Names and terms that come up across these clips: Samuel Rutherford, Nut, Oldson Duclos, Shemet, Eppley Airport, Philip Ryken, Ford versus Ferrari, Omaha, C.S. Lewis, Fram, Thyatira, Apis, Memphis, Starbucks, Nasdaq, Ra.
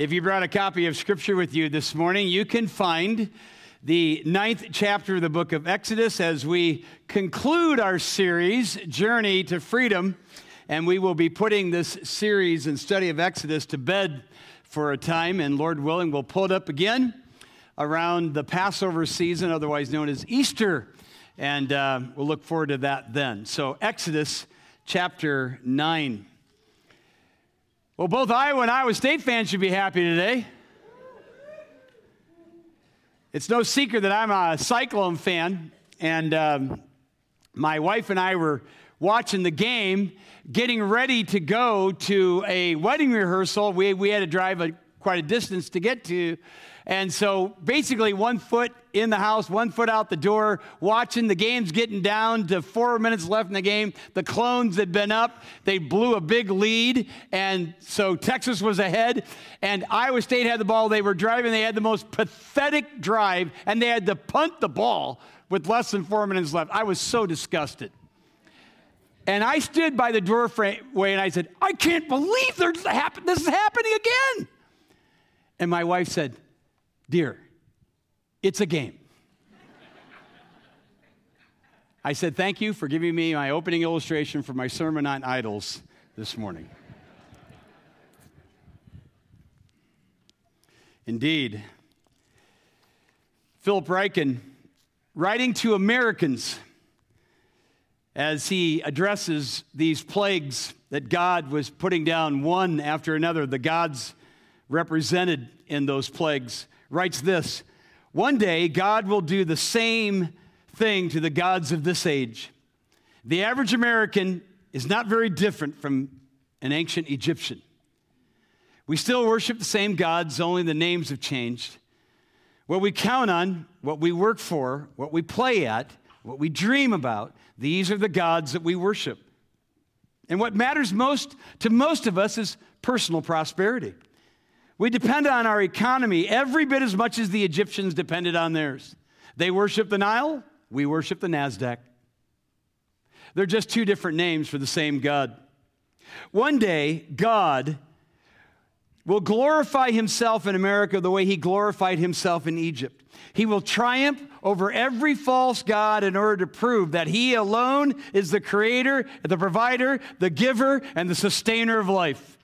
If you brought a copy of Scripture with you this morning, you can find the 9th chapter of the book of Exodus as we conclude our series, Journey to Freedom, and we will be putting this series and study of Exodus to bed for a time, and Lord willing, we'll pull it up again around the Passover season, otherwise known as Easter, and we'll look forward to that then. So Exodus chapter 9. Well, both Iowa and Iowa State fans should be happy today. It's no secret that I'm a Cyclone fan, and my wife and I were watching the game, getting ready to go to a wedding rehearsal. We had to drive quite a distance to get to, and so basically 1 foot in the house, 1 foot out the door, watching the game's getting down to 4 minutes left in the game. The Clones had been up. They blew a big lead, and so Texas was ahead, and Iowa State had the ball. They were driving. They had the most pathetic drive, and they had to punt the ball with less than 4 minutes left. I was so disgusted. And I stood by the doorway, and I said, I can't believe this is happening again. And my wife said, dear, it's a game. I said, thank you for giving me my opening illustration for my sermon on idols this morning. Indeed, Philip Ryken, writing to Americans as he addresses these plagues that God was putting down one after another, the gods represented in those plagues, writes this: one day, God will do the same thing to the gods of this age. The average American is not very different from an ancient Egyptian. We still worship the same gods, only the names have changed. What we count on, what we work for, what we play at, what we dream about, these are the gods that we worship. And what matters most to most of us is personal prosperity. We depend on our economy every bit as much as the Egyptians depended on theirs. They worship the Nile, we worship the Nasdaq. They're just two different names for the same God. One day, God will glorify himself in America the way he glorified himself in Egypt. He will triumph over every false god in order to prove that he alone is the creator, the provider, the giver, and the sustainer of life.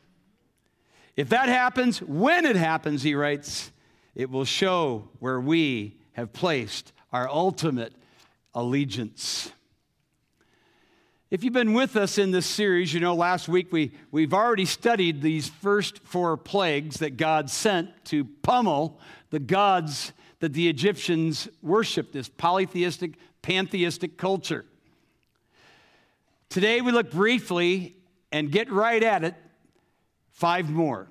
If that happens, when it happens, he writes, it will show where we have placed our ultimate allegiance. If you've been with us in this series, you know last week we've already studied these first four plagues that God sent to pummel the gods that the Egyptians worshiped, this polytheistic, pantheistic culture. Today we look briefly and get right at it, five more.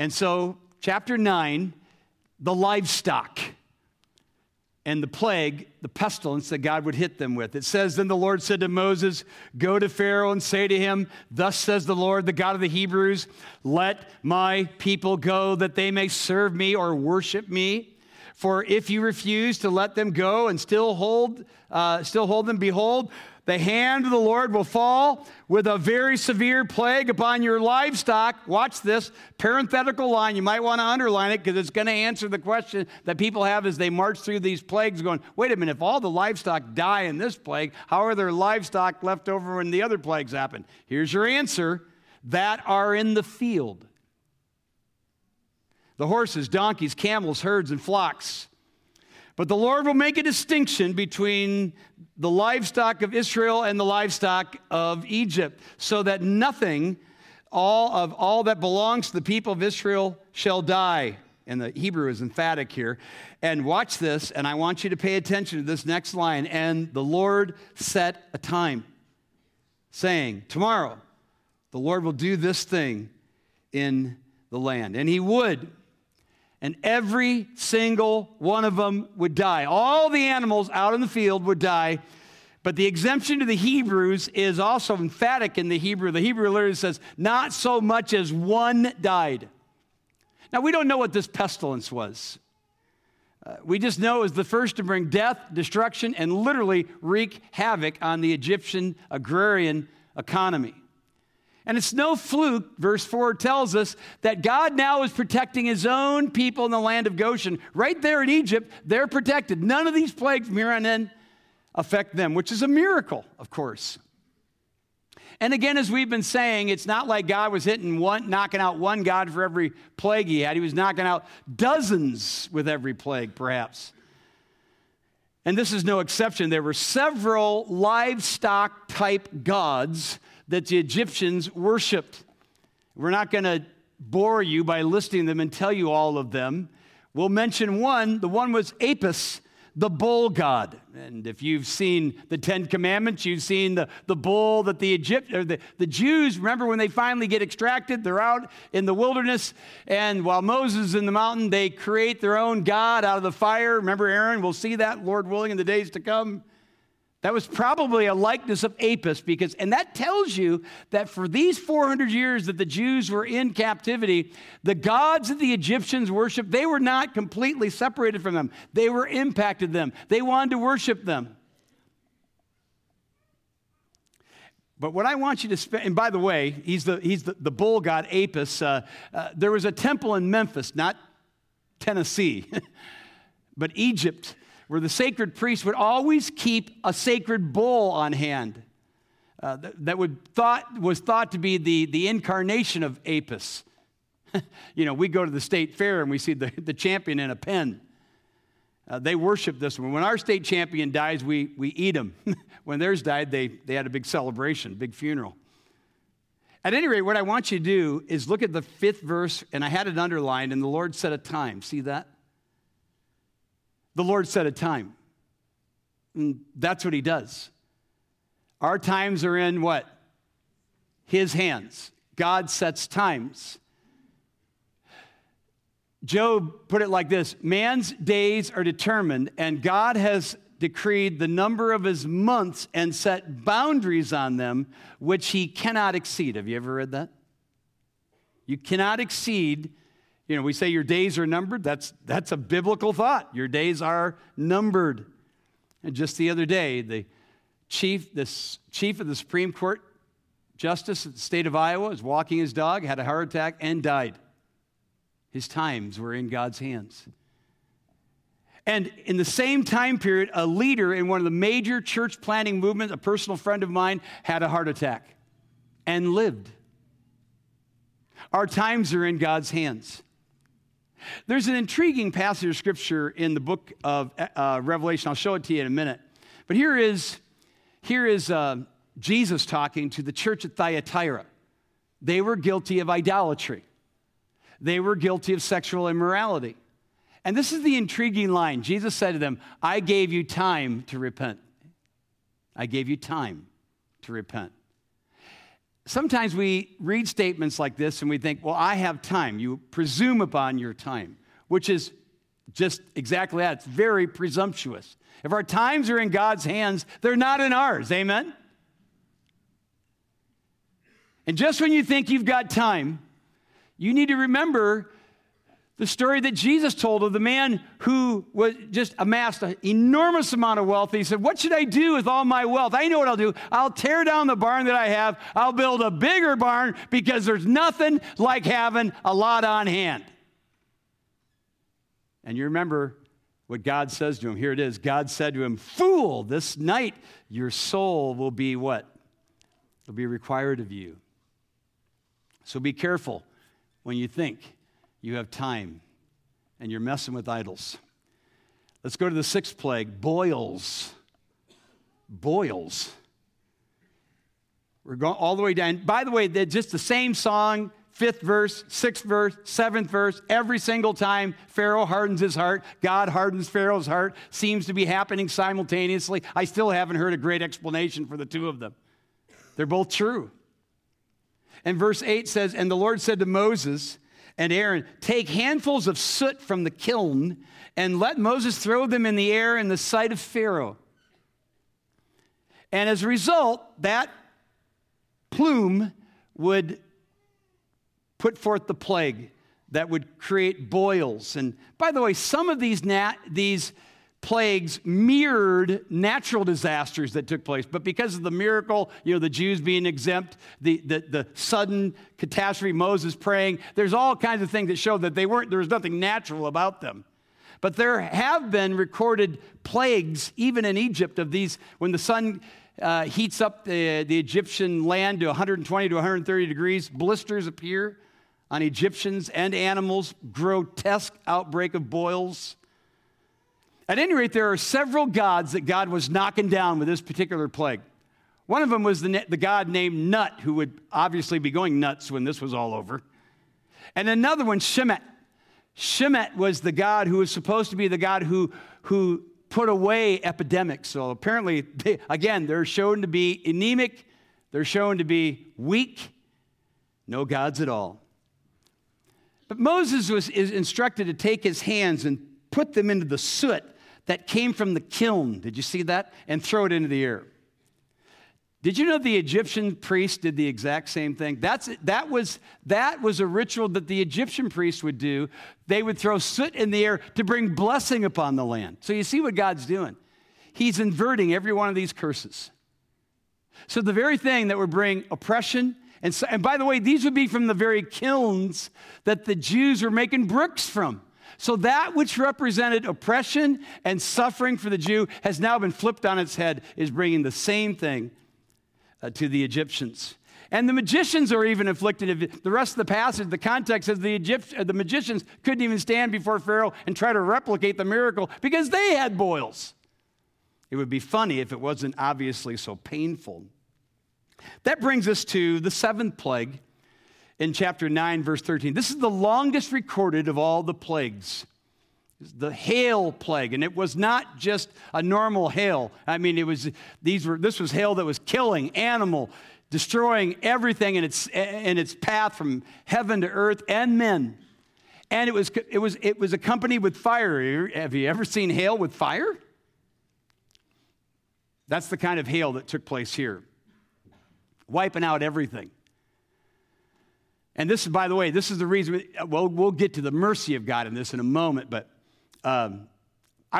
And so, chapter 9, the livestock and the plague, the pestilence that God would hit them with. It says, then the Lord said to Moses, go to Pharaoh and say to him, thus says the Lord, the God of the Hebrews, let my people go that they may serve me or worship me. For if you refuse to let them go and still hold them, behold, the hand of the Lord will fall with a very severe plague upon your livestock. Watch this parenthetical line. You might want to underline it because it's going to answer the question that people have as they march through these plagues going, wait a minute, if all the livestock die in this plague, how are there livestock left over when the other plagues happen? Here's your answer: that are in the field. The horses, donkeys, camels, herds, and flocks. But the Lord will make a distinction between the livestock of Israel and the livestock of Egypt, so that nothing, all that belongs to the people of Israel shall die. And the Hebrew is emphatic here. And watch this, and I want you to pay attention to this next line. And the Lord set a time, saying, tomorrow the Lord will do this thing in the land. And he would. And every single one of them would die. All the animals out in the field would die. But the exemption to the Hebrews is also emphatic in the Hebrew. The Hebrew literally says, not so much as one died. Now, we don't know what this pestilence was. We just know it was the first to bring death, destruction, and literally wreak havoc on the Egyptian agrarian economy. And it's no fluke, verse 4 tells us, that God now is protecting his own people in the land of Goshen. Right there in Egypt, they're protected. None of these plagues from here on in affect them, which is a miracle, of course. And again, as we've been saying, it's not like God was knocking out one god for every plague he had. He was knocking out dozens with every plague, perhaps. And this is no exception. There were several livestock-type gods that the Egyptians worshipped. We're not going to bore you by listing them and tell you all of them. We'll mention one. The one was Apis, the bull god. And if you've seen the Ten Commandments, you've seen the bull that the Jews, remember when they finally get extracted, they're out in the wilderness, and while Moses is in the mountain, they create their own god out of the fire. Remember Aaron? We'll see that, Lord willing, in the days to come. That was probably a likeness of Apis, and that tells you that for these 400 years that the Jews were in captivity, the gods that the Egyptians worshiped, they were not completely separated from them. They were impacted them. They wanted to worship them. But what I want you to spend, and by the way, he's the bull god Apis. There was a temple in Memphis, not Tennessee, but Egypt, where the sacred priest would always keep a sacred bull on hand that was thought to be the incarnation of Apis. You know, we go to the state fair and we see the champion in a pen. They worship this one. When our state champion dies, we eat him. When theirs died, they had a big celebration, big funeral. At any rate, what I want you to do is look at the 5th verse, and I had it underlined, and the Lord set a time. See that? The Lord set a time. And that's what he does. Our times are in what? His hands. God sets times. Job put it like this: man's days are determined, and God has decreed the number of his months and set boundaries on them which he cannot exceed. Have you ever read that? You cannot exceed. You know, we say your days are numbered. That's a biblical thought. Your days are numbered. And just the other day, the chief of the Supreme Court Justice of the state of Iowa was walking his dog, had a heart attack, and died. His times were in God's hands. And in the same time period, a leader in one of the major church planting movements, a personal friend of mine, had a heart attack and lived. Our times are in God's hands. There's an intriguing passage of Scripture in the book of Revelation. I'll show it to you in a minute. But here is Jesus talking to the church at Thyatira. They were guilty of idolatry. They were guilty of sexual immorality. And this is the intriguing line. Jesus said to them, I gave you time to repent. I gave you time to repent. Sometimes we read statements like this and we think, well, I have time. You presume upon your time, which is just exactly that. It's very presumptuous. If our times are in God's hands, they're not in ours. Amen? And just when you think you've got time, you need to remember the story that Jesus told of the man who was just amassed an enormous amount of wealth. He said, what should I do with all my wealth? I know what I'll do. I'll tear down the barn that I have. I'll build a bigger barn because there's nothing like having a lot on hand. And you remember what God says to him. Here it is. God said to him, fool, this night your soul will be what? It'll be required of you. So be careful when you think you have time, and you're messing with idols. Let's go to the 6th plague, boils. Boils. We're going all the way down. By the way, they're just the same song, 5th verse, 6th verse, 7th verse, every single time Pharaoh hardens his heart, God hardens Pharaoh's heart, seems to be happening simultaneously. I still haven't heard a great explanation for the two of them. They're both true. And verse 8 says, and the Lord said to Moses and Aaron, take handfuls of soot from the kiln and let Moses throw them in the air in the sight of Pharaoh. And as a result, that plume would put forth the plague that would create boils. And by the way, some of these plagues mirrored natural disasters that took place. But because of the miracle, the Jews being exempt, the sudden catastrophe, Moses praying, there's all kinds of things that show that there was nothing natural about them. But there have been recorded plagues, even in Egypt, of these, when the sun heats up the Egyptian land to 120 to 130 degrees, blisters appear on Egyptians and animals, grotesque outbreak of boils. At any rate, there are several gods that God was knocking down with this particular plague. One of them was the god named Nut, who would obviously be going nuts when this was all over. And another one, Shemet. Shemet was the god who was supposed to be the god who put away epidemics. So apparently, they're shown to be anemic. They're shown to be weak. No gods at all. But Moses is instructed to take his hands and put them into the soot that came from the kiln. Did you see that? And throw it into the air. Did you know the Egyptian priest did the exact same thing? That was a ritual that the Egyptian priest would do. They would throw soot in the air to bring blessing upon the land. So you see what God's doing. He's inverting every one of these curses. So the very thing that would bring oppression, and by the way, these would be from the very kilns that the Jews were making bricks from. So that which represented oppression and suffering for the Jew has now been flipped on its head, is bringing the same thing to the Egyptians. And the magicians are even afflicted. The rest of the passage, the context is the magicians couldn't even stand before Pharaoh and try to replicate the miracle because they had boils. It would be funny if it wasn't obviously so painful. That brings us to the seventh plague in chapter 9, verse 13. This is the longest recorded of all the plagues. The hail plague, and it was not just a normal hail. I mean, this was hail that was killing animal, destroying everything in its path from heaven to earth and men. And it was accompanied with fire. Have you ever seen hail with fire? That's the kind of hail that took place here, wiping out everything. And this, by the way, this is the reason. We'll get to the mercy of God in this in a moment, but. I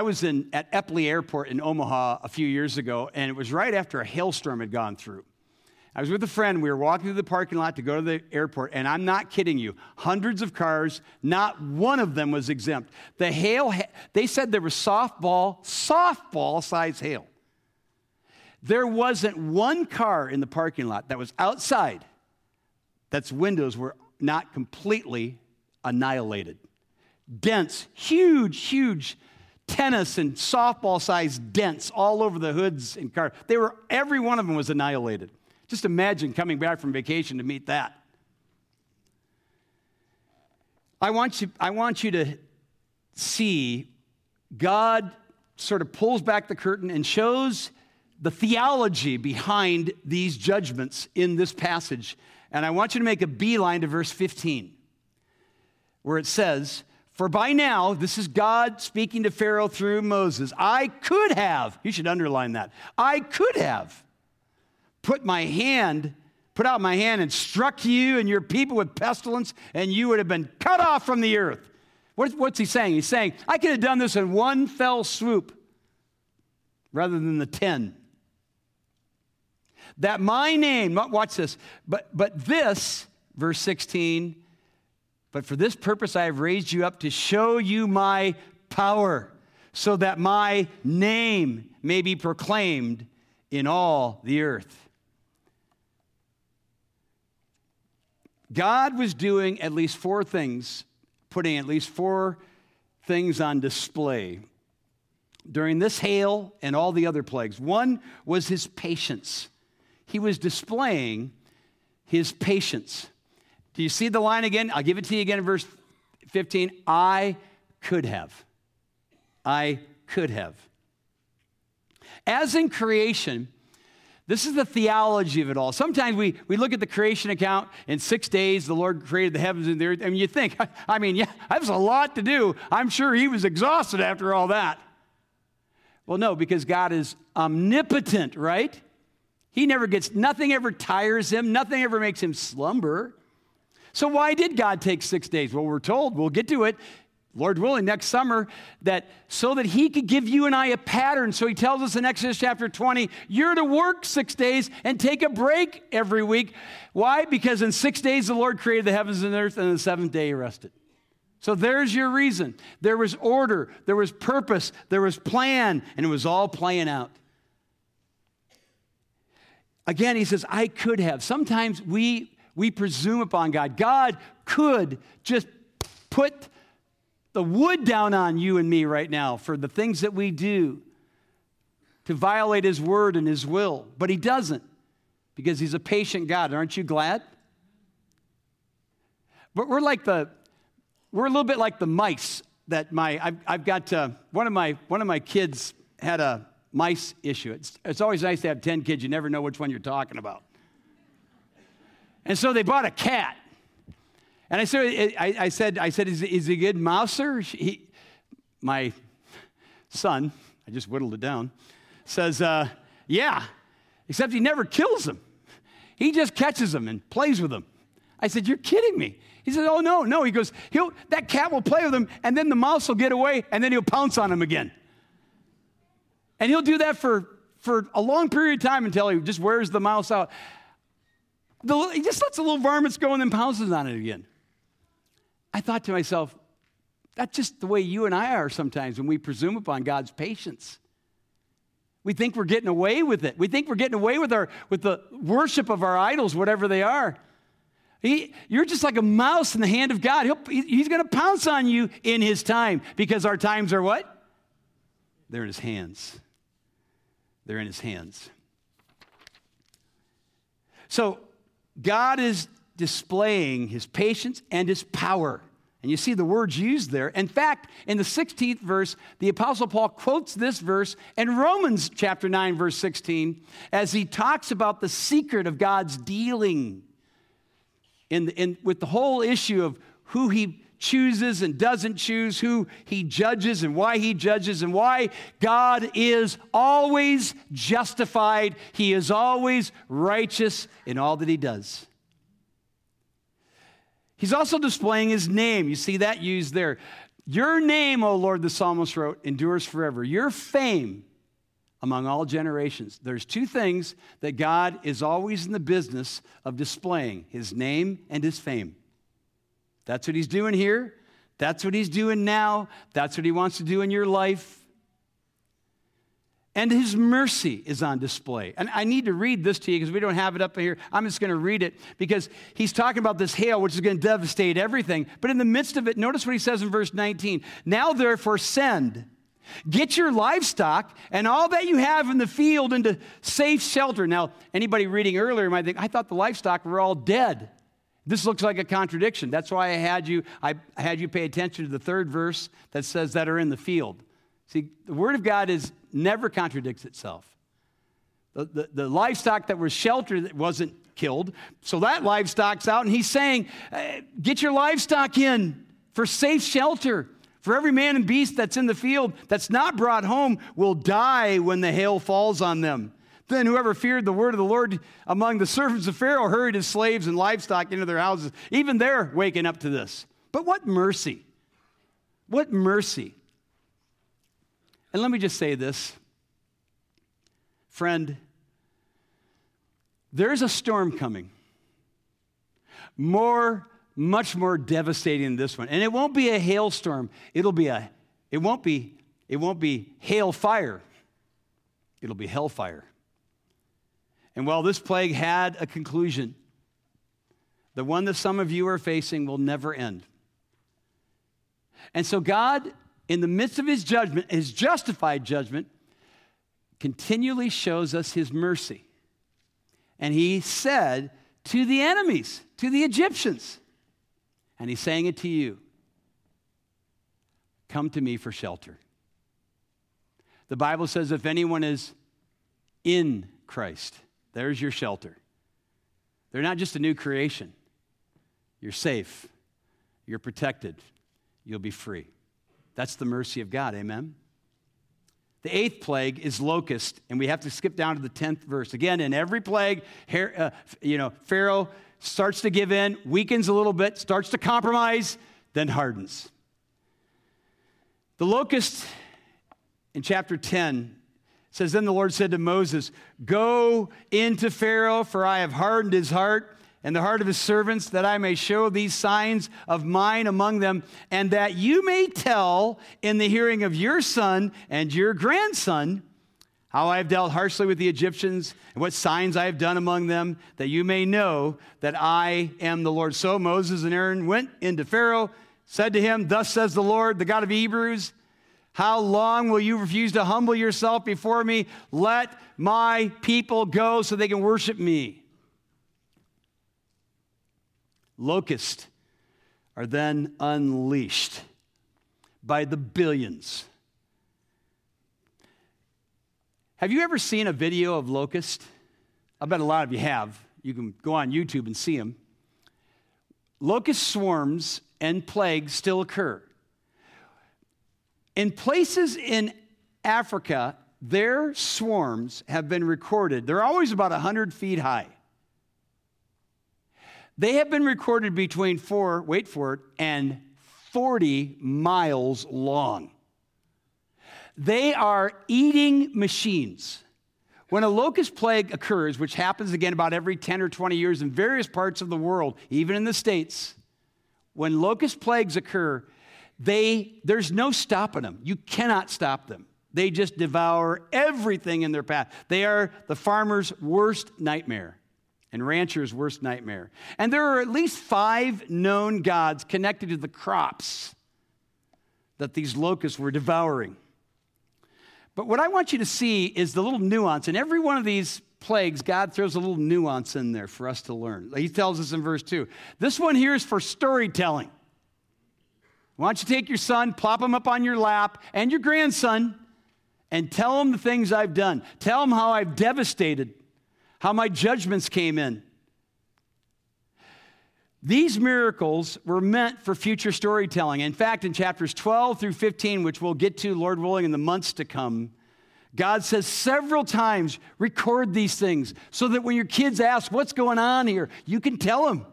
was at Eppley Airport in Omaha a few years ago, and it was right after a hailstorm had gone through. I was with a friend. We were walking through the parking lot to go to the airport, and I'm not kidding you. Hundreds of cars, not one of them was exempt. The hail, they said there was softball-sized hail. There wasn't one car in the parking lot that was outside that's windows were not completely annihilated. Dents, huge tennis and softball-sized dents all over the hoods and cars. Every one of them was annihilated. Just imagine coming back from vacation to meet that. I want you to see God sort of pulls back the curtain and shows the theology behind these judgments in this passage. And I want you to make a beeline to verse 15, where it says, "For by now," this is God speaking to Pharaoh through Moses, "I could have," you should underline that, "I could have put out my hand and struck you and your people with pestilence, and you would have been cut off from the earth." What's he saying? He's saying, I could have done this in one fell swoop rather than the 10. "That my name," watch this, but this, verse 16, "but for this purpose I have raised you up to show you my power, so that my name may be proclaimed in all the earth." God was doing at least four things, putting at least four things on display during this hail and all the other plagues. One was his patience. He was displaying his patience. Do you see the line again? I'll give it to you again in verse 15. "I could have." I could have. As in creation, this is the theology of it all. Sometimes we look at the creation account. In 6 days, the Lord created the heavens and the earth. And you think, that was a lot to do. I'm sure he was exhausted after all that. Well, no, because God is omnipotent, right? He never gets, nothing ever tires him. Nothing ever makes him slumber. So why did God take 6 days? Well, we're told, we'll get to it, Lord willing, next summer, that so that he could give you and I a pattern. So he tells us in Exodus chapter 20, you're to work 6 days and take a break every week. Why? Because in 6 days, the Lord created the heavens and the earth, and on the seventh day he rested. So there's your reason. There was order, there was purpose, there was plan, and it was all playing out. Again, he says, I could have. Sometimes we presume upon God. God could just put the wood down on you and me right now for the things that we do to violate his word and his will. But he doesn't, because he's a patient God. Aren't you glad? But we're a little bit like the mice that one of my kids had a mice issue. It's always nice to have 10 kids. You never know which one you're talking about. And so they bought a cat. And I said, is he a good mouser? My son, I just whittled it down, says, yeah, except he never kills them. He just catches them and plays with them. I said, you're kidding me. He said, oh, no. He goes, that cat will play with him, and then the mouse will get away, and then he'll pounce on him again. And he'll do that for a long period of time until he just wears the mouse out. He just lets the little varmints go and then pounces on it again. I thought to myself, that's just the way you and I are sometimes when we presume upon God's patience. We think we're getting away with it. We think we're getting away with the worship of our idols, whatever they are. You're just like a mouse in the hand of God. He's going to pounce on you in his time, because our times are what? They're in his hands. They're in his hands. So God is displaying his patience and his power. And you see the words used there. In fact, in the 16th verse, the Apostle Paul quotes this verse in Romans chapter 9, verse 16, as he talks about the secret of God's dealing with the whole issue of who he chooses and doesn't choose, who he judges and why he judges, and why God is always justified. He is always righteous in all that he does. He's also displaying his name. You see that used there. Your name, O Lord, the psalmist wrote, endures forever. Your fame among all generations. There's two things that God is always in the business of displaying: his name and his fame. That's what he's doing here. That's what he's doing now. That's what he wants to do in your life. And his mercy is on display. And I need to read this to you because we don't have it up here. I'm just going to read it because he's talking about this hail, which is going to devastate everything. But in the midst of it, notice what he says in verse 19. Now therefore send. Get your livestock and all that you have in the field into safe shelter. Now, anybody reading earlier might think, I thought the livestock were all dead. This looks like a contradiction. That's why I had you pay attention to the third verse that says that are in the field. See, the Word of God is never contradicts itself. The livestock that was sheltered that wasn't killed, so that livestock's out, and he's saying, get your livestock in for safe shelter. For every man and beast that's in the field that's not brought home will die when the hail falls on them. Then whoever feared the word of the Lord among the servants of Pharaoh hurried his slaves and livestock into their houses. Even they're waking up to this. But what mercy. What mercy. And let me just say this. Friend, there's a storm coming. Much more devastating than this one. And it won't be a hailstorm. It won't be hail fire. It'll be hellfire. And while this plague had a conclusion, the one that some of you are facing will never end. And so God, in the midst of his judgment, his justified judgment, continually shows us his mercy. And he said to the enemies, to the Egyptians, and he's saying it to you, come to me for shelter. The Bible says if anyone is in Christ, there's your shelter. They're not just a new creation. You're safe. You're protected. You'll be free. That's the mercy of God. Amen? The eighth plague is locust, and we have to skip down to the 10th verse. Again, in every plague, Pharaoh starts to give in, weakens a little bit, starts to compromise, then hardens. The locust in chapter 10 says, Then the Lord said to Moses, Go into Pharaoh, for I have hardened his heart and the heart of his servants, that I may show these signs of mine among them, and that you may tell in the hearing of your son and your grandson how I have dealt harshly with the Egyptians, and what signs I have done among them, that you may know that I am the Lord. So Moses and Aaron went into Pharaoh, said to him, Thus says the Lord, the God of Hebrews, How long will you refuse to humble yourself before me? Let my people go so they can worship me. Locusts are then unleashed by the billions. Have you ever seen a video of locusts? I bet a lot of you have. You can go on YouTube and see them. Locust swarms and plagues still occur. In places in Africa, their swarms have been recorded. They're always about 100 feet high. They have been recorded between 4, wait for it, and 40 miles long. They are eating machines. When a locust plague occurs, which happens again about every 10 or 20 years in various parts of the world, even in the States, when locust plagues occur, there's no stopping them. You cannot stop them. They just devour everything in their path. They are the farmer's worst nightmare and rancher's worst nightmare. And there are at least 5 known gods connected to the crops that these locusts were devouring. But what I want you to see is the little nuance. In every one of these plagues, God throws a little nuance in there for us to learn. He tells us in verse 2, this one here is for storytelling. Why don't you take your son, plop him up on your lap, and your grandson, and tell him the things I've done. Tell him how I've devastated, how my judgments came in. These miracles were meant for future storytelling. In fact, in chapters 12 through 15, which we'll get to, Lord willing, in the months to come, God says several times, record these things so that when your kids ask, what's going on here, you can tell them.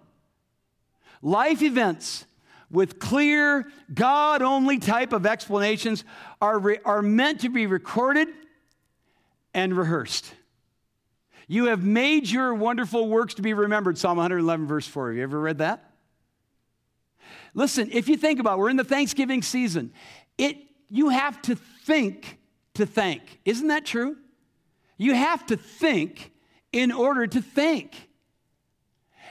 Life events with clear, God-only type of explanations are meant to be recorded and rehearsed. You have made your wonderful works to be remembered, Psalm 111, verse 4. Have you ever read that? Listen, if you think about it, we're in the Thanksgiving season. You have to think to thank. Isn't that true? You have to think in order to thank.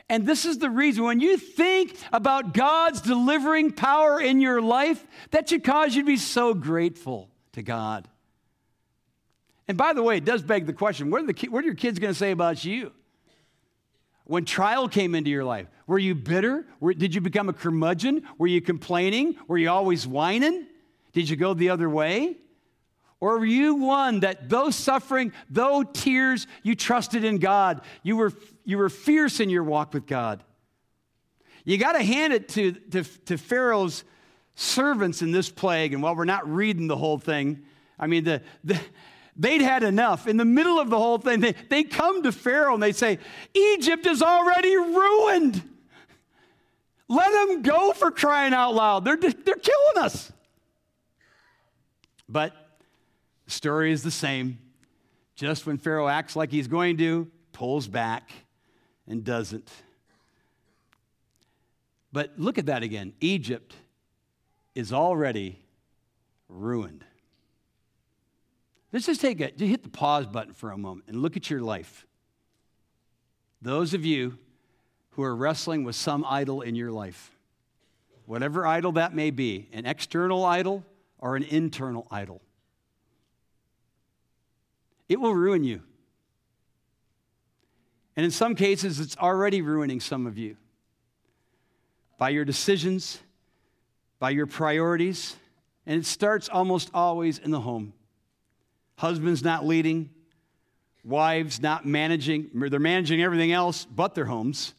And this is the reason, when you think about God's delivering power in your life, that should cause you to be so grateful to God. And by the way, it does beg the question, what are your kids going to say about you? When trial came into your life, were you bitter? Did you become a curmudgeon? Were you complaining? Were you always whining? Did you go the other way? Or were you one that though suffering, though tears, you trusted in God? You were fierce in your walk with God. You got to hand it to Pharaoh's servants in this plague. And while we're not reading the whole thing, I mean, they'd had enough. In the middle of the whole thing, they come to Pharaoh and they say, Egypt is already ruined. Let them go, for crying out loud. They're killing us. But the story is the same. Just when Pharaoh acts like he's going to, pulls back and doesn't. But look at that again. Egypt is already ruined. Let's just just hit the pause button for a moment and look at your life. Those of you who are wrestling with some idol in your life, whatever idol that may be, an external idol or an internal idol, it will ruin you. And in some cases, it's already ruining some of you by your decisions, by your priorities, and it starts almost always in the home. Husbands not leading, wives not managing. They're managing everything else but their homes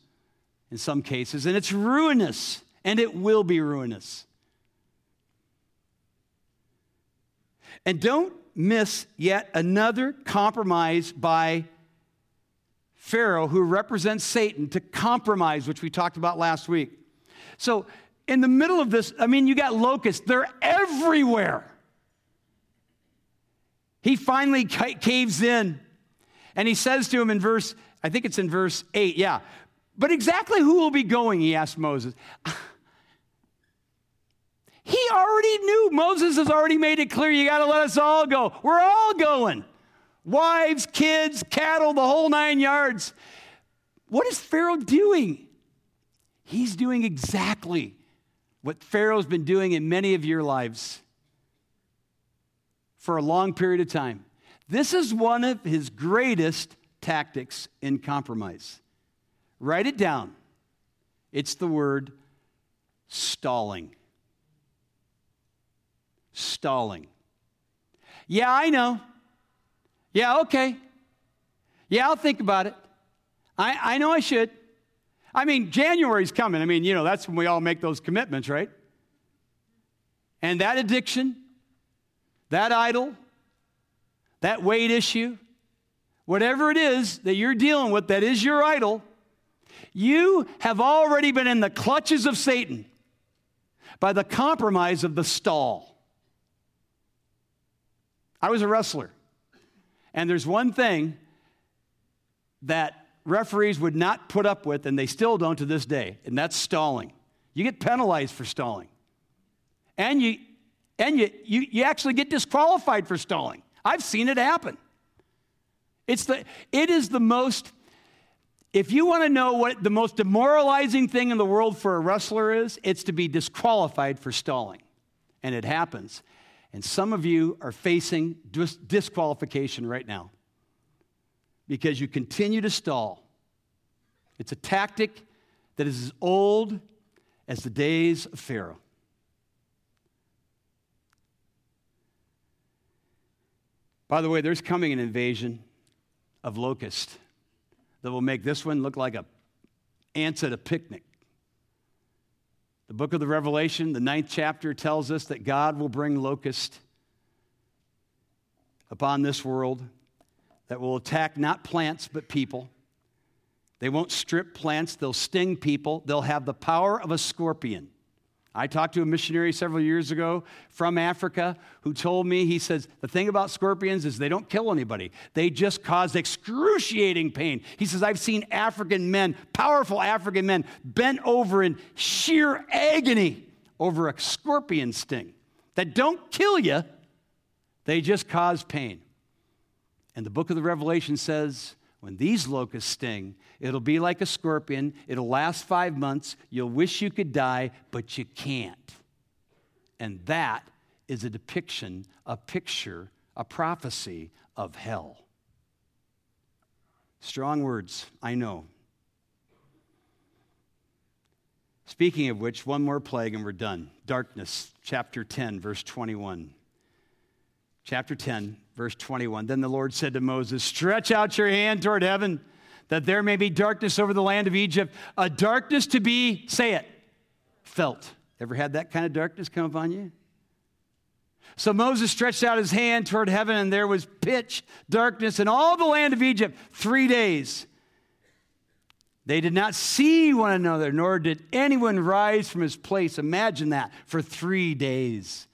in some cases, and it's ruinous, and it will be ruinous. And don't miss yet another compromise by Pharaoh, who represents Satan, to compromise, which we talked about last week. So in the middle of this, I mean, you got locusts. They're everywhere. He finally caves in, and he says to him in verse, I think it's in verse 8, yeah. But exactly who will be going, he asked Moses. He already knew. Moses has already made it clear, you got to let us all go. We're all going. Wives, kids, cattle, the whole nine yards. What is Pharaoh doing? He's doing exactly what Pharaoh's been doing in many of your lives for a long period of time. This is one of his greatest tactics in compromise. Write it down. It's the word stalling. Stalling. Yeah, I know. Yeah, okay. Yeah, I'll think about it. I know I should. I mean, January's coming. I mean, you know, that's when we all make those commitments, right? And that addiction, that idol, that weight issue, whatever it is that you're dealing with that is your idol, you have already been in the clutches of Satan by the compromise of the stall. I was a wrestler, and there's one thing that referees would not put up with, and they still don't to this day, and that's stalling. You get penalized for stalling, and you actually get disqualified for stalling. I've seen it happen. It is the most. If you want to know what the most demoralizing thing in the world for a wrestler is, it's to be disqualified for stalling, and it happens. And some of you are facing disqualification right now because you continue to stall. It's a tactic that is as old as the days of Pharaoh. By the way, there's coming an invasion of locusts that will make this one look like ants at a picnic. The book of the Revelation, the 9th chapter, tells us that God will bring locusts upon this world that will attack not plants but people. They won't strip plants. They'll sting people. They'll have the power of a scorpion. I talked to a missionary several years ago from Africa who told me, he says, the thing about scorpions is they don't kill anybody. They just cause excruciating pain. He says, I've seen African men, powerful African men, bent over in sheer agony over a scorpion sting that don't kill you. They just cause pain. And the book of the Revelation says, when these locusts sting, it'll be like a scorpion. It'll last 5 months. You'll wish you could die, but you can't. And that is a depiction, a picture, a prophecy of hell. Strong words, I know. Speaking of which, one more plague and we're done. Darkness, chapter 10, verse 21. Chapter 10, verse 21. Then the Lord said to Moses, stretch out your hand toward heaven, that there may be darkness over the land of Egypt, a darkness to be, say it, felt. Ever had that kind of darkness come upon you? So Moses stretched out his hand toward heaven, and there was pitch darkness in all the land of Egypt 3 days. They did not see one another, nor did anyone rise from his place. Imagine that, for 3 days.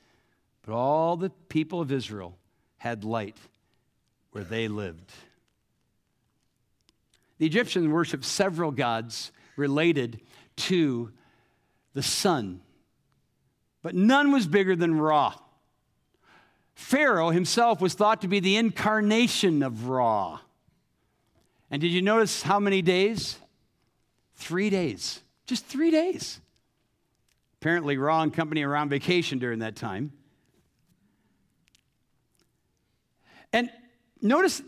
But all the people of Israel had light where they lived. The Egyptians worshiped several gods related to the sun, but none was bigger than Ra. Pharaoh himself was thought to be the incarnation of Ra. And did you notice how many days? 3 days. Just 3 days. Apparently, Ra and company were on vacation during that time. And notice,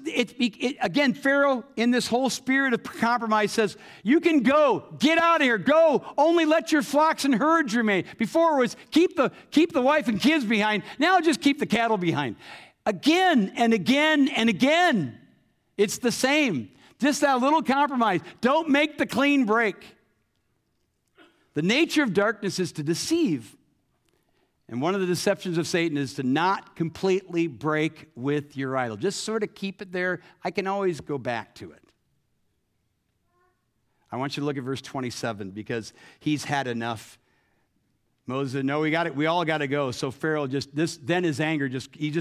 again, Pharaoh, in this whole spirit of compromise, says, you can go. Get out of here. Go. Only let your flocks and herds remain. Before it was, keep the wife and kids behind. Now just keep the cattle behind. Again and again and again, it's the same. Just that little compromise. Don't make the clean break. The nature of darkness is to deceive. And one of the deceptions of Satan is to not completely break with your idol. Just sort of keep it there. I can always go back to it. I want you to look at verse 27 because he's had enough. Moses said, no, we got it. We all got to go. So Pharaoh his anger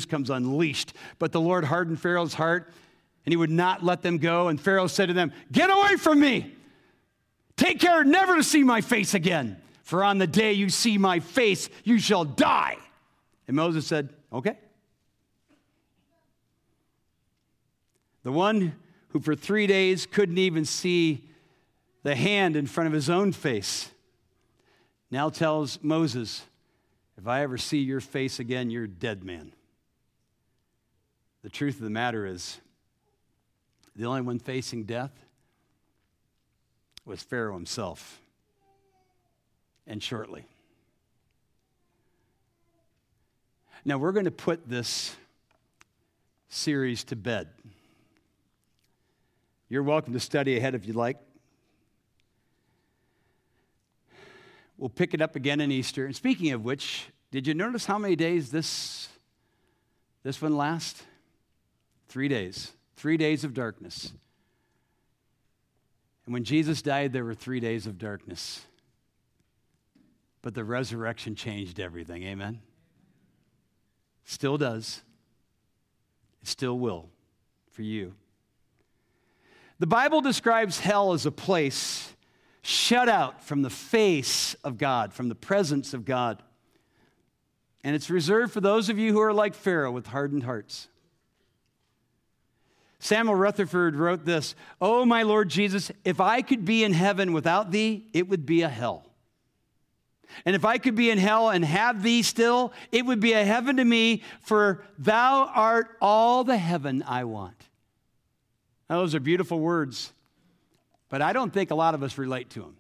comes unleashed. But the Lord hardened Pharaoh's heart, and he would not let them go. And Pharaoh said to them, get away from me. Take care never to see my face again. For on the day you see my face, you shall die. And Moses said, okay. The one who for 3 days couldn't even see the hand in front of his own face now tells Moses, if I ever see your face again, you're a dead man. The truth of the matter is, the only one facing death was Pharaoh himself, and shortly. Now, we're going to put this series to bed. You're welcome to study ahead if you'd like. We'll pick it up again in Easter. And speaking of which, did you notice how many days this one lasts? 3 days. 3 days of darkness. And when Jesus died, there were 3 days of darkness. But the resurrection changed everything. Amen? Still does. It still will for you. The Bible describes hell as a place shut out from the face of God, from the presence of God. And it's reserved for those of you who are like Pharaoh with hardened hearts. Samuel Rutherford wrote this, "Oh, my Lord Jesus, if I could be in heaven without thee, it would be a hell. And if I could be in hell and have thee still, it would be a heaven to me, for thou art all the heaven I want." Now, those are beautiful words, but I don't think a lot of us relate to them.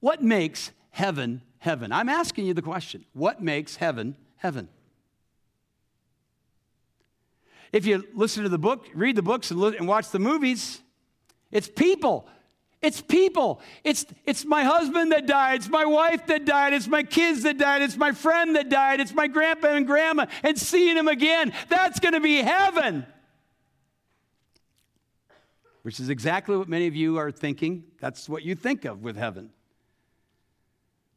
What makes heaven heaven? I'm asking you the question. What makes heaven heaven? If you listen to the book, read the books, and watch the movies, it's people. It's people. It's my husband that died. It's my wife that died. It's my kids that died. It's my friend that died. It's my grandpa and grandma. And seeing them again, that's going to be heaven. Which is exactly what many of you are thinking. That's what you think of with heaven.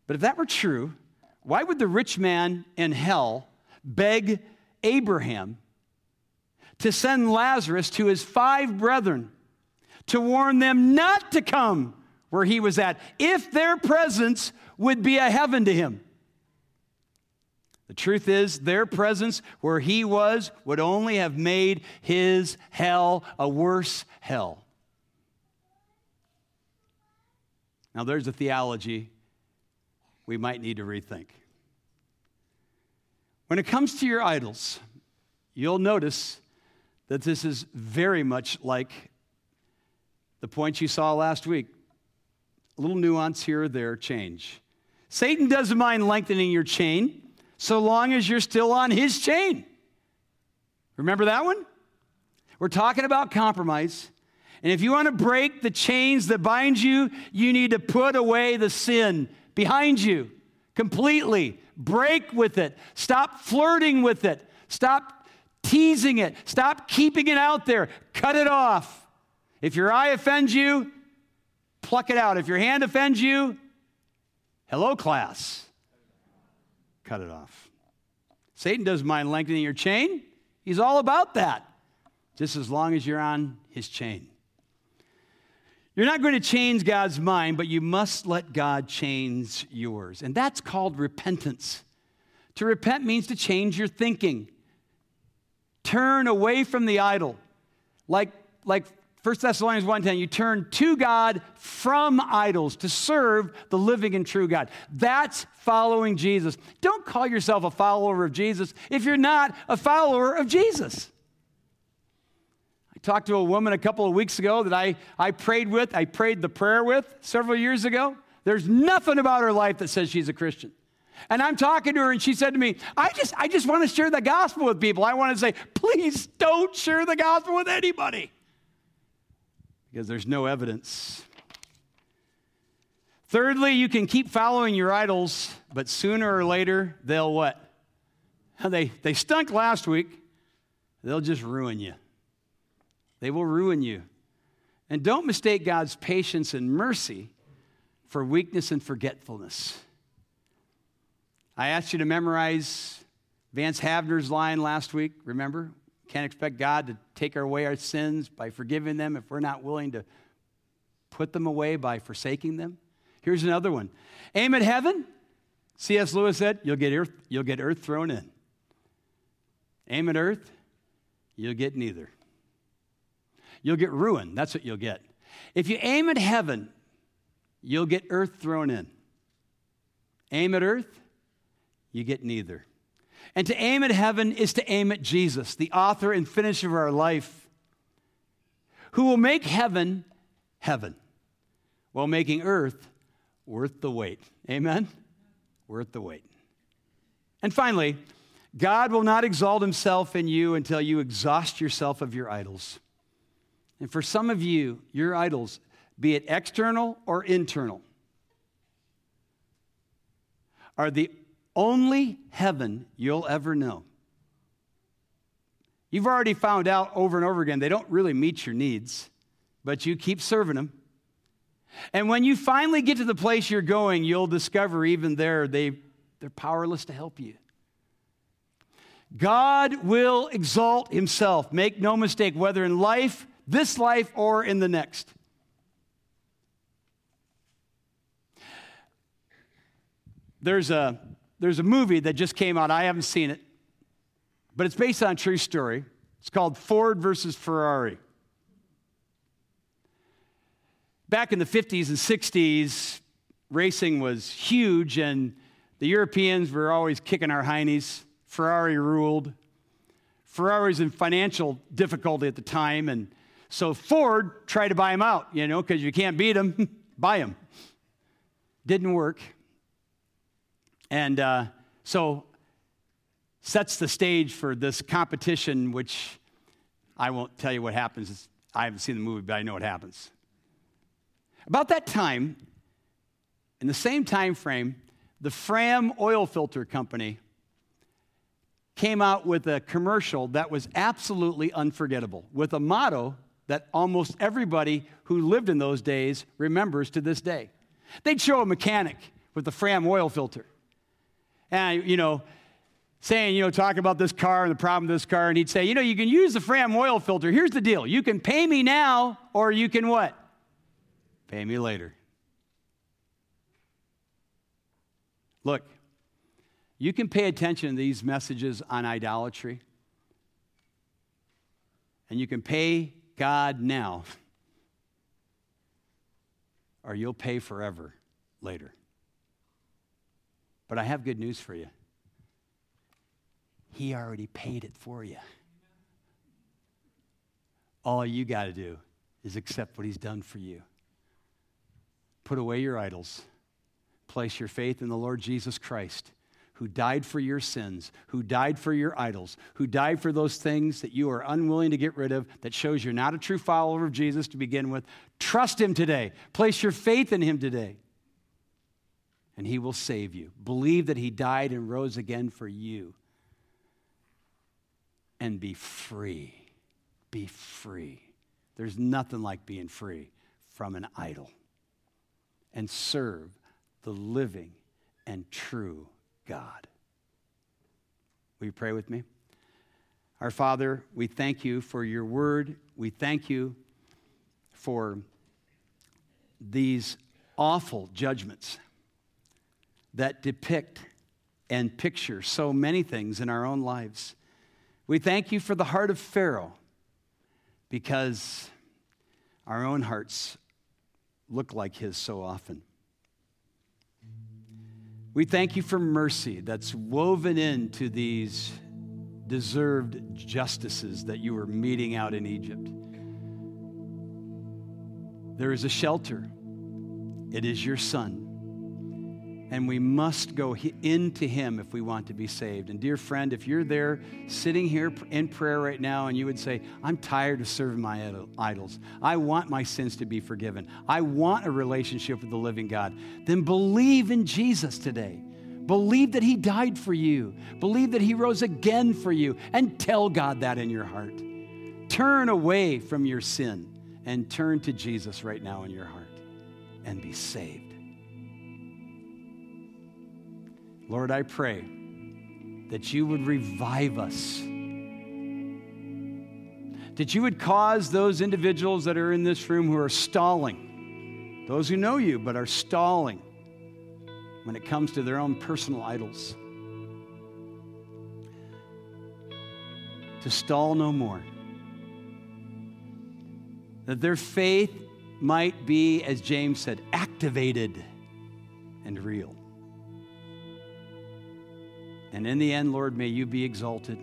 But if that were true, why would the rich man in hell beg Abraham to send Lazarus to his 5 brethren to warn them not to come where he was at, if their presence would be a heaven to him? The truth is, their presence where he was would only have made his hell a worse hell. Now, there's a theology we might need to rethink. When it comes to your idols, you'll notice that this is very much like the points you saw last week. A little nuance here or there, change. Satan doesn't mind lengthening your chain so long as you're still on his chain. Remember that one? We're talking about compromise. And if you want to break the chains that bind you, you need to put away the sin behind you completely. Break with it. Stop flirting with it. Stop teasing it. Stop keeping it out there. Cut it off. If your eye offends you, pluck it out. If your hand offends you, hello, class. Cut it off. Satan doesn't mind lengthening your chain. He's all about that, just as long as you're on his chain. You're not going to change God's mind, but you must let God change yours. And that's called repentance. To repent means to change your thinking. Turn away from the idol. Like 1 Thessalonians 1:10, you turn to God from idols to serve the living and true God. That's following Jesus. Don't call yourself a follower of Jesus if you're not a follower of Jesus. I talked to a woman a couple of weeks ago that I prayed the prayer with several years ago. There's nothing about her life that says she's a Christian. And I'm talking to her, and she said to me, I just want to share the gospel with people. I want to say, please don't share the gospel with anybody, because there's no evidence. Thirdly, you can keep following your idols, but sooner or later, they'll what? They stunk last week. They'll just ruin you. They will ruin you. And don't mistake God's patience and mercy for weakness and forgetfulness. I asked you to memorize Vance Havner's line last week, remember? Can't expect God to take away our sins by forgiving them if we're not willing to put them away by forsaking them. Here's another one. Aim at heaven. C.S. Lewis said, you'll get earth thrown in. Aim at earth, you'll get neither. You'll get ruin. That's what you'll get. If you aim at heaven, you'll get earth thrown in. Aim at earth, you get neither. And to aim at heaven is to aim at Jesus, the author and finisher of our life, who will make heaven heaven, while making earth worth the wait. Amen? Worth the wait. And finally, God will not exalt himself in you until you exhaust yourself of your idols. And for some of you, your idols, be it external or internal, are the only heaven you'll ever know. You've already found out over and over again, they don't really meet your needs, but you keep serving them. And when you finally get to the place you're going, you'll discover even there, they're powerless to help you. God will exalt himself. Make no mistake, whether in life, this life, or in the next. There's a movie that just came out. I haven't seen it, but it's based on a true story. It's called Ford versus Ferrari. Back in the 50s and 60s, racing was huge, and the Europeans were always kicking our heinies. Ferrari ruled. Ferrari's in financial difficulty at the time, and so Ford tried to buy him out, because you can't beat him, buy him. Didn't work. And so sets the stage for this competition, which I won't tell you what happens. I haven't seen the movie, but I know what happens. About that time, in the same time frame, the Fram oil filter company came out with a commercial that was absolutely unforgettable, with a motto that almost everybody who lived in those days remembers to this day. They'd show a mechanic with the Fram oil filter, and, saying, talk about this car and the problem with this car, and he'd say, you can use the Fram oil filter. Here's the deal. You can pay me now, or you can what? Pay me later. Look, you can pay attention to these messages on idolatry, and you can pay God now, or you'll pay forever later. But I have good news for you. He already paid it for you. All you got to do is accept what he's done for you. Put away your idols. Place your faith in the Lord Jesus Christ, who died for your sins, who died for your idols, who died for those things that you are unwilling to get rid of, that shows you're not a true follower of Jesus to begin with. Trust him today. Place your faith in him today, and he will save you. Believe that he died and rose again for you, and be free. Be free. There's nothing like being free from an idol, and serve the living and true God. Will you pray with me? Our Father, we thank you for your word. We thank you for these awful judgments that depict and picture so many things in our own lives. We thank you for the heart of Pharaoh, because our own hearts look like his so often. We thank you for mercy that's woven into these deserved justices that you were meting out in Egypt. There is a shelter. It is your Son. And we must go into him if we want to be saved. And dear friend, if you're there sitting here in prayer right now and you would say, I'm tired of serving my idols. I want my sins to be forgiven. I want a relationship with the living God. Then believe in Jesus today. Believe that he died for you. Believe that he rose again for you. And tell God that in your heart. Turn away from your sin and turn to Jesus right now in your heart and be saved. Lord, I pray that you would revive us, that you would cause those individuals that are in this room who are stalling, those who know you but are stalling when it comes to their own personal idols, to stall no more, that their faith might be, as James said, activated and real. And in the end, Lord, may you be exalted,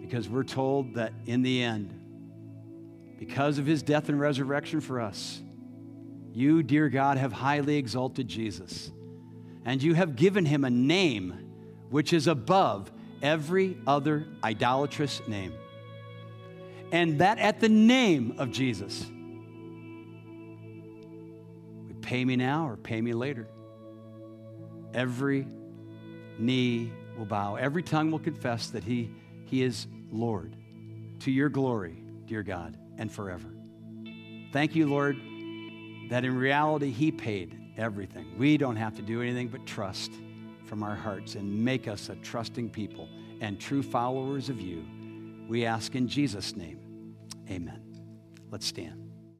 because we're told that in the end, because of his death and resurrection for us, you, dear God, have highly exalted Jesus, and you have given him a name which is above every other idolatrous name. And that at the name of Jesus, we pay me now or pay me later, every knee will bow, every tongue will confess that he is Lord, to your glory, dear God, and forever. Thank you, Lord, that in reality he paid everything. We don't have to do anything but trust from our hearts, and make us a trusting people and true followers of you. We ask in Jesus' name, amen. Let's stand.